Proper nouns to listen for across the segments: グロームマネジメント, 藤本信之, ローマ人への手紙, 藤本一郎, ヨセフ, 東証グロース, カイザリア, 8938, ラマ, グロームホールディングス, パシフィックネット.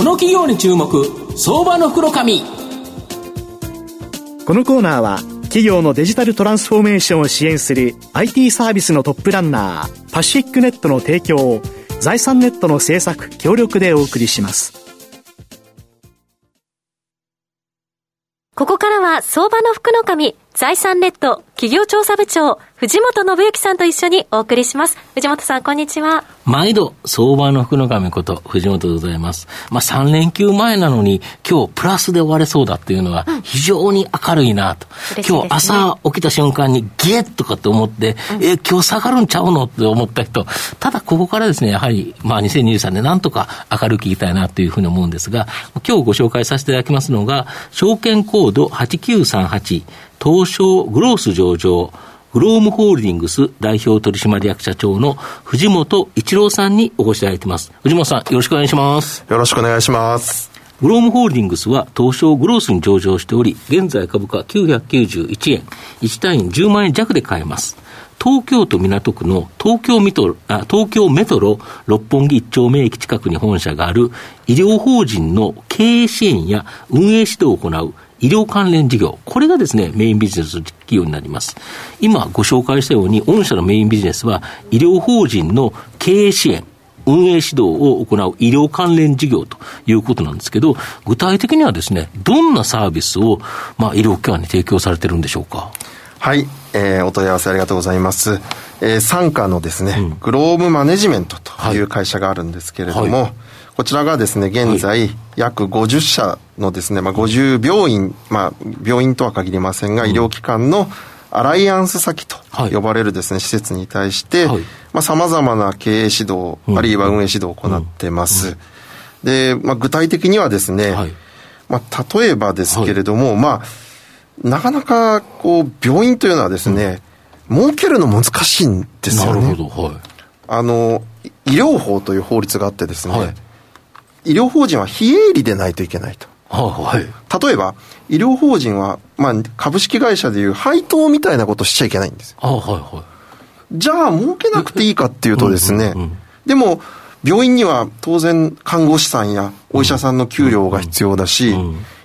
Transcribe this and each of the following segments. この企業に注目、相場の袋紙。このコーナーは企業のデジタルトランスフォーメーションを支援する IT サービスのトップランナーパシフィックネットの提供を財産ネットの制作協力でお送りします。ここからは相場の福の神、財産ネット企業調査部長藤本信之さんと一緒にお送りします。藤本さん、こんにちは。毎度相場の福の神こと藤本でございます。3連休前なのに今日プラスで終われそうだっていうのは非常に明るいなと、うん、今日朝起きた瞬間にギエッとかって思って、うん、今日下がるんちゃうのって思った人、ただここからですね、やはり2023年なんとか明るくいきたいなというふうに思うんですが、今日ご紹介させていただきますのが証券コード8938東証グロース上場グロームホールディングス代表取締役社長の藤本一郎さんにお越しいただいています。藤本さん、よろしくお願いします。よろしくお願いします。グロームホールディングスは東証グロースに上場しており、現在株価991円、1単位10万円弱で買えます。東京都港区の東京メトロ六本木1丁目駅近くに本社がある医療法人の経営支援や運営指導を行う医療関連事業、これがですねメインビジネス企業になります。今ご紹介したように御社のメインビジネスは医療法人の経営支援運営指導を行う医療関連事業ということなんですけど、具体的にはですねどんなサービスを、医療機関に提供されてるんでしょうか。はい、お問い合わせありがとうございます。傘下のですね、グロームマネジメントという会社があるんですけれども、こちらがですね現在約50社のですね、50病院、病院とは限りませんが、医療機関のアライアンス先と呼ばれるですね、施設に対して、様々な経営指導、あるいは運営指導を行ってます。で、具体的にはですね、例えばですけれども、なかなか病院というのはですね、儲けるの難しいんですよね。なるほど、医療法という法律があってですね、医療法人は非営利でないといけないと。例えば医療法人は、株式会社でいう配当みたいなことしちゃいけないんですよ。じゃあ儲けなくていいかっていうとですね、でも病院には当然看護師さんやお医者さんの給料が必要だし、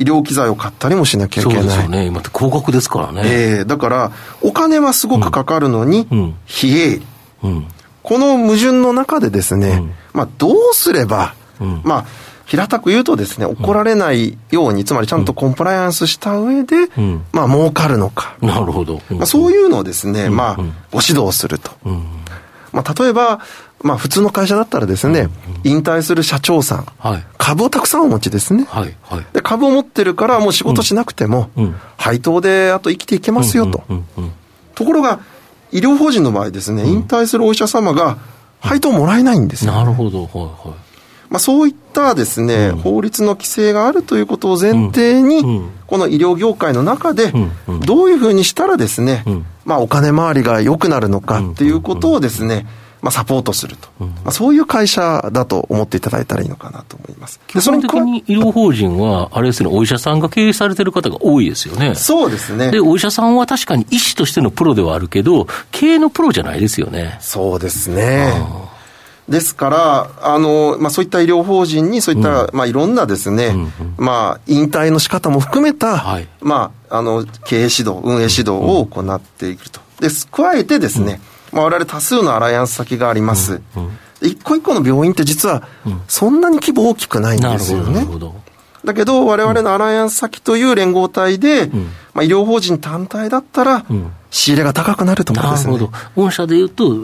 医療機材を買ったりもしなきゃいけない。そうですよね、今って高額ですからね。だからお金はすごくかかるのに、非営利、この矛盾の中でですね、どうすれば、平たく言うとですね、怒られないように、つまりちゃんとコンプライアンスした上で、儲かるのか。なるほど。そういうのをですね、ご指導すると。例えば、普通の会社だったらですね、引退する社長さん、株をたくさんお持ちですね。で、株を持ってるから、もう仕事しなくても、配当であと生きていけますよと。ところが、医療法人の場合ですね、引退するお医者様が、配当もらえないんですよね。なるほど。そういったですね、法律の規制があるということを前提に、この医療業界の中でどういうふうにしたらですね、お金回りが良くなるのかっていうことをですね、サポートすると、そういう会社だと思っていただいたらいいのかなと思います。基本的に医療法人はあれですね、お医者さんが経営されている方が多いですよね。そうですね。で、お医者さんは確かに医師としてのプロではあるけど、経営のプロじゃないですよね。そうですね。ですから、そういった医療法人に、そういった、いろんなですね、引退の仕方も含めた、経営指導、運営指導を行っていくと。で、加えてですね、我々多数のアライアンス先があります。一個一個の病院って実は、そんなに規模大きくないんですよね。だけど、我々のアライアンス先という連合体で、医療法人単体だったら、仕入れが高くなると思うんですね。なるほど。御社でいうと、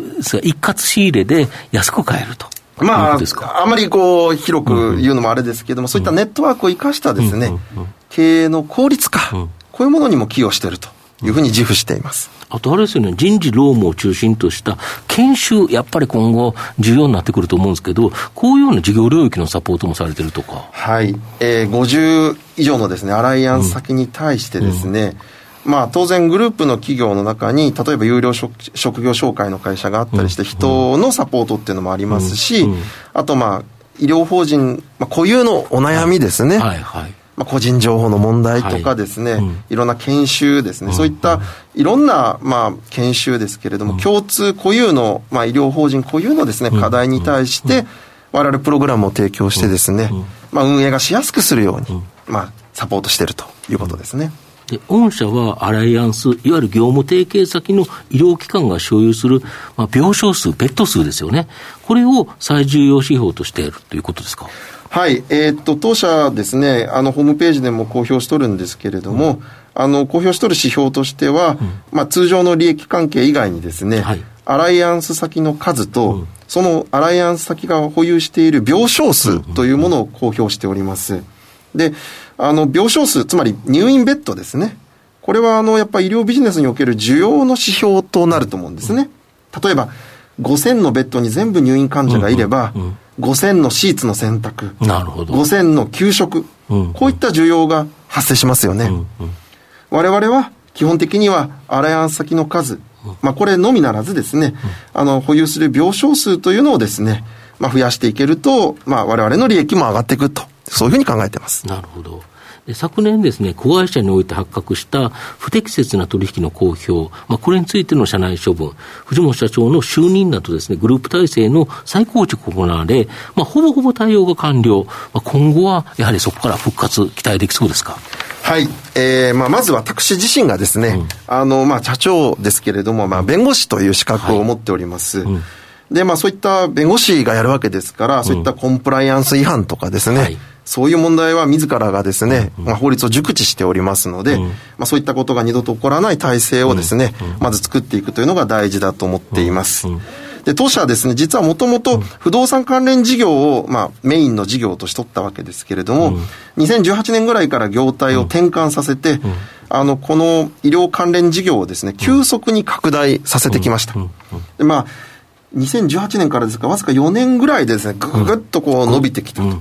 一括仕入れで安く買えると。あまり広く言うのもあれですけども、そういったネットワークを生かしたですね、経営の効率化、こういうものにも寄与しているというふうに自負しています。あとあれですよね、人事労務を中心とした研修、やっぱり今後重要になってくると思うんですけど、こういうような事業領域のサポートもされてるとか。50以上のですね、アライアンス先に対してですね、当然グループの企業の中に例えば有料職業紹介の会社があったりして、人のサポートっていうのもありますし、あと医療法人、固有のお悩みですね、個人情報の問題とかですね、いろんな研修ですね、そういったいろんな研修ですけれども、共通固有の、医療法人固有のですね課題に対して我々プログラムを提供してですね、まあ、運営がしやすくするように、まあ、サポートしているということですね。で御社はアライアンス、いわゆる業務提携先の医療機関が所有する、まあ、病床数、ベッド数ですよね、これを最重要指標としているということですか。はい、当社ですね、ホームページでも公表しとるんですけれども、公表しとる指標としては、まあ、通常の利益関係以外にですね、はい、アライアンス先の数と、そのアライアンス先が保有している病床数というものを公表しております。で、病床数、つまり入院ベッドですね。これはやっぱり医療ビジネスにおける需要の指標となると思うんですね。例えば、5000のベッドに全部入院患者がいれば、5000のシーツの洗濯、5000の給食、こういった需要が発生しますよね。我々は基本的にはアライアンス先の数、まあ、これのみならずですね、保有する病床数というのをですね、まあ、増やしていけると、まあ、我々の利益も上がっていくと、そういうふうに考えています。なるほど。で、昨年ですね、子会社において発覚した不適切な取引の公表、まあ、これについての社内処分、藤本社長の就任などですね、グループ体制の再構築が行われ、まあ、ほぼほぼ対応が完了、まあ、今後はやはりそこから復活期待できそうですか。はい、まあ、まず私自身がですね、まあ、社長ですけれども、まあ、弁護士という資格を持っております、で、まあ、そういった弁護士がやるわけですから、そういったコンプライアンス違反とかですね、そういう問題は自らがですね、まあ、法律を熟知しておりますので、まあ、そういったことが二度と起こらない体制をですね、まず作っていくというのが大事だと思っています。で、当社はですね、実はもともと不動産関連事業を、まあ、メインの事業としとったわけですけれども、2018年ぐらいから業態を転換させて、この医療関連事業をですね、急速に拡大させてきました。で、まあ、2018年からですか、わずか4年ぐらいでですね、ぐぐっとこう伸びてきたと。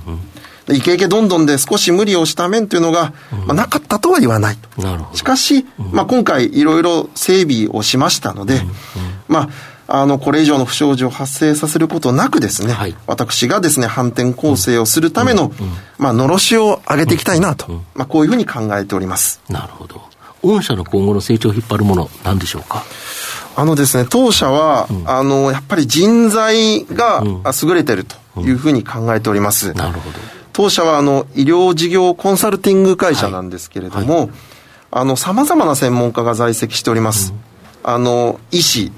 イケイケどんどんで少し無理をした面というのが、まあ、なかったとは言わないと。しかし、まあ、今回いろいろ整備をしましたので、まあ、これ以上の不祥事を発生させることなくですね、私がですね、反転攻勢をするための、まあ、のろしを上げていきたいなと、まあ、こういうふうに考えております。なるほど。御社の今後の成長を引っ張るもの、何でしょうか。ですね、当社は、やっぱり人材が優れているというふうに考えております。なるほど。当社は医療事業コンサルティング会社なんですけれども、様々な専門家が在籍しております。医師、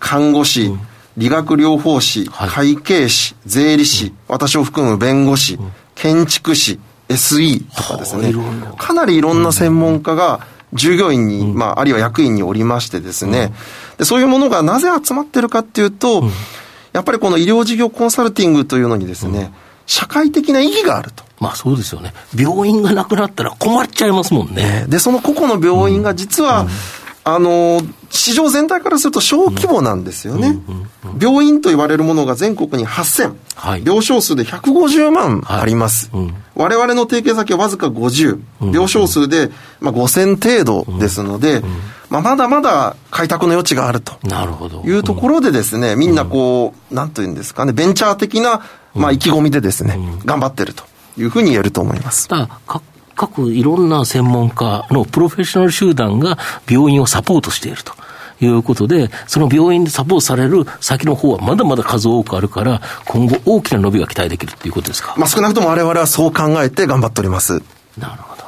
看護師、理学療法士、会計士、税理士、私を含む弁護士、建築士、SE とかですね、かなりいろんな専門家が従業員に、まあ、あるいは役員におりましてですね、で、そういうものがなぜ集まってるかっていうと、やっぱりこの医療事業コンサルティングというのにですね、社会的な意義があると。まあ、そうですよね。病院がなくなったら困っちゃいますもんね。で、その個々の病院が実は、市場全体からすると小規模なんですよね。病院と言われるものが全国に8000、病床数で150万あります。我々の提携先はわずか50、病床数で、まあ、5000程度ですので、まあ、まだまだ開拓の余地があるというところでですね、みんなこう、なんというんですかね、ベンチャー的な、まあ、意気込みでですね、頑張ってるというふうに言えると思います。だから各いろんな専門家のプロフェッショナル集団が病院をサポートしているということで、その病院でサポートされる先の方はまだまだ数多くあるから、今後大きな伸びが期待できるということですか。まあ、少なくとも我々はそう考えて頑張っております。なるほど。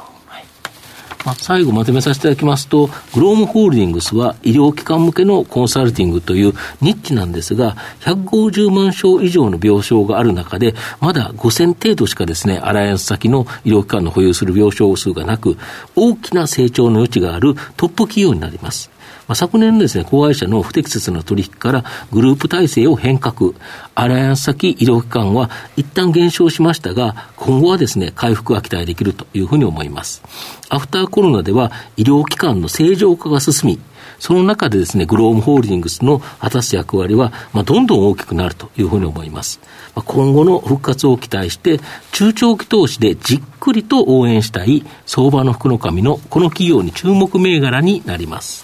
まあ、最後まとめさせていただきますと、グロームホールディングスは医療機関向けのコンサルティングというニッチなんですが、150万床以上の病床がある中で、まだ5000程度しかですね、アライアンス先の医療機関の保有する病床数がなく、大きな成長の余地があるトップ企業になります。まあ、昨年ですね、子会社の不適切な取引からグループ体制を変革、アライアンス先医療機関は一旦減少しましたが、今後はですね、回復が期待できるというふうに思います。アフターコロナでは医療機関の正常化が進み、その中でですね、グロームホールディングスの果たす役割は、まあ、どんどん大きくなるというふうに思います。まあ、今後の復活を期待して、中長期投資でじっくりと応援したい相場の福の神のこの企業に注目銘柄になります。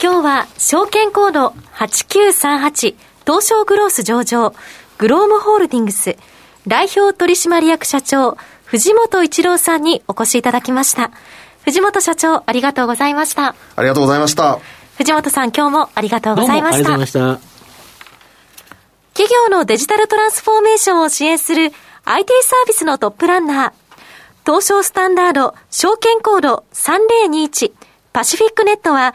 今日は証券コード8938東証グロース上場グロームホールディングス代表取締役社長藤本一郎さんにお越しいただきました。藤本社長、ありがとうございました。ありがとうございました。藤本さん、今日もありがとうございました。どうもありがとうございました。企業のデジタルトランスフォーメーションを支援する IT サービスのトップランナー、東証スタンダード証券コード3021パシフィックネットは、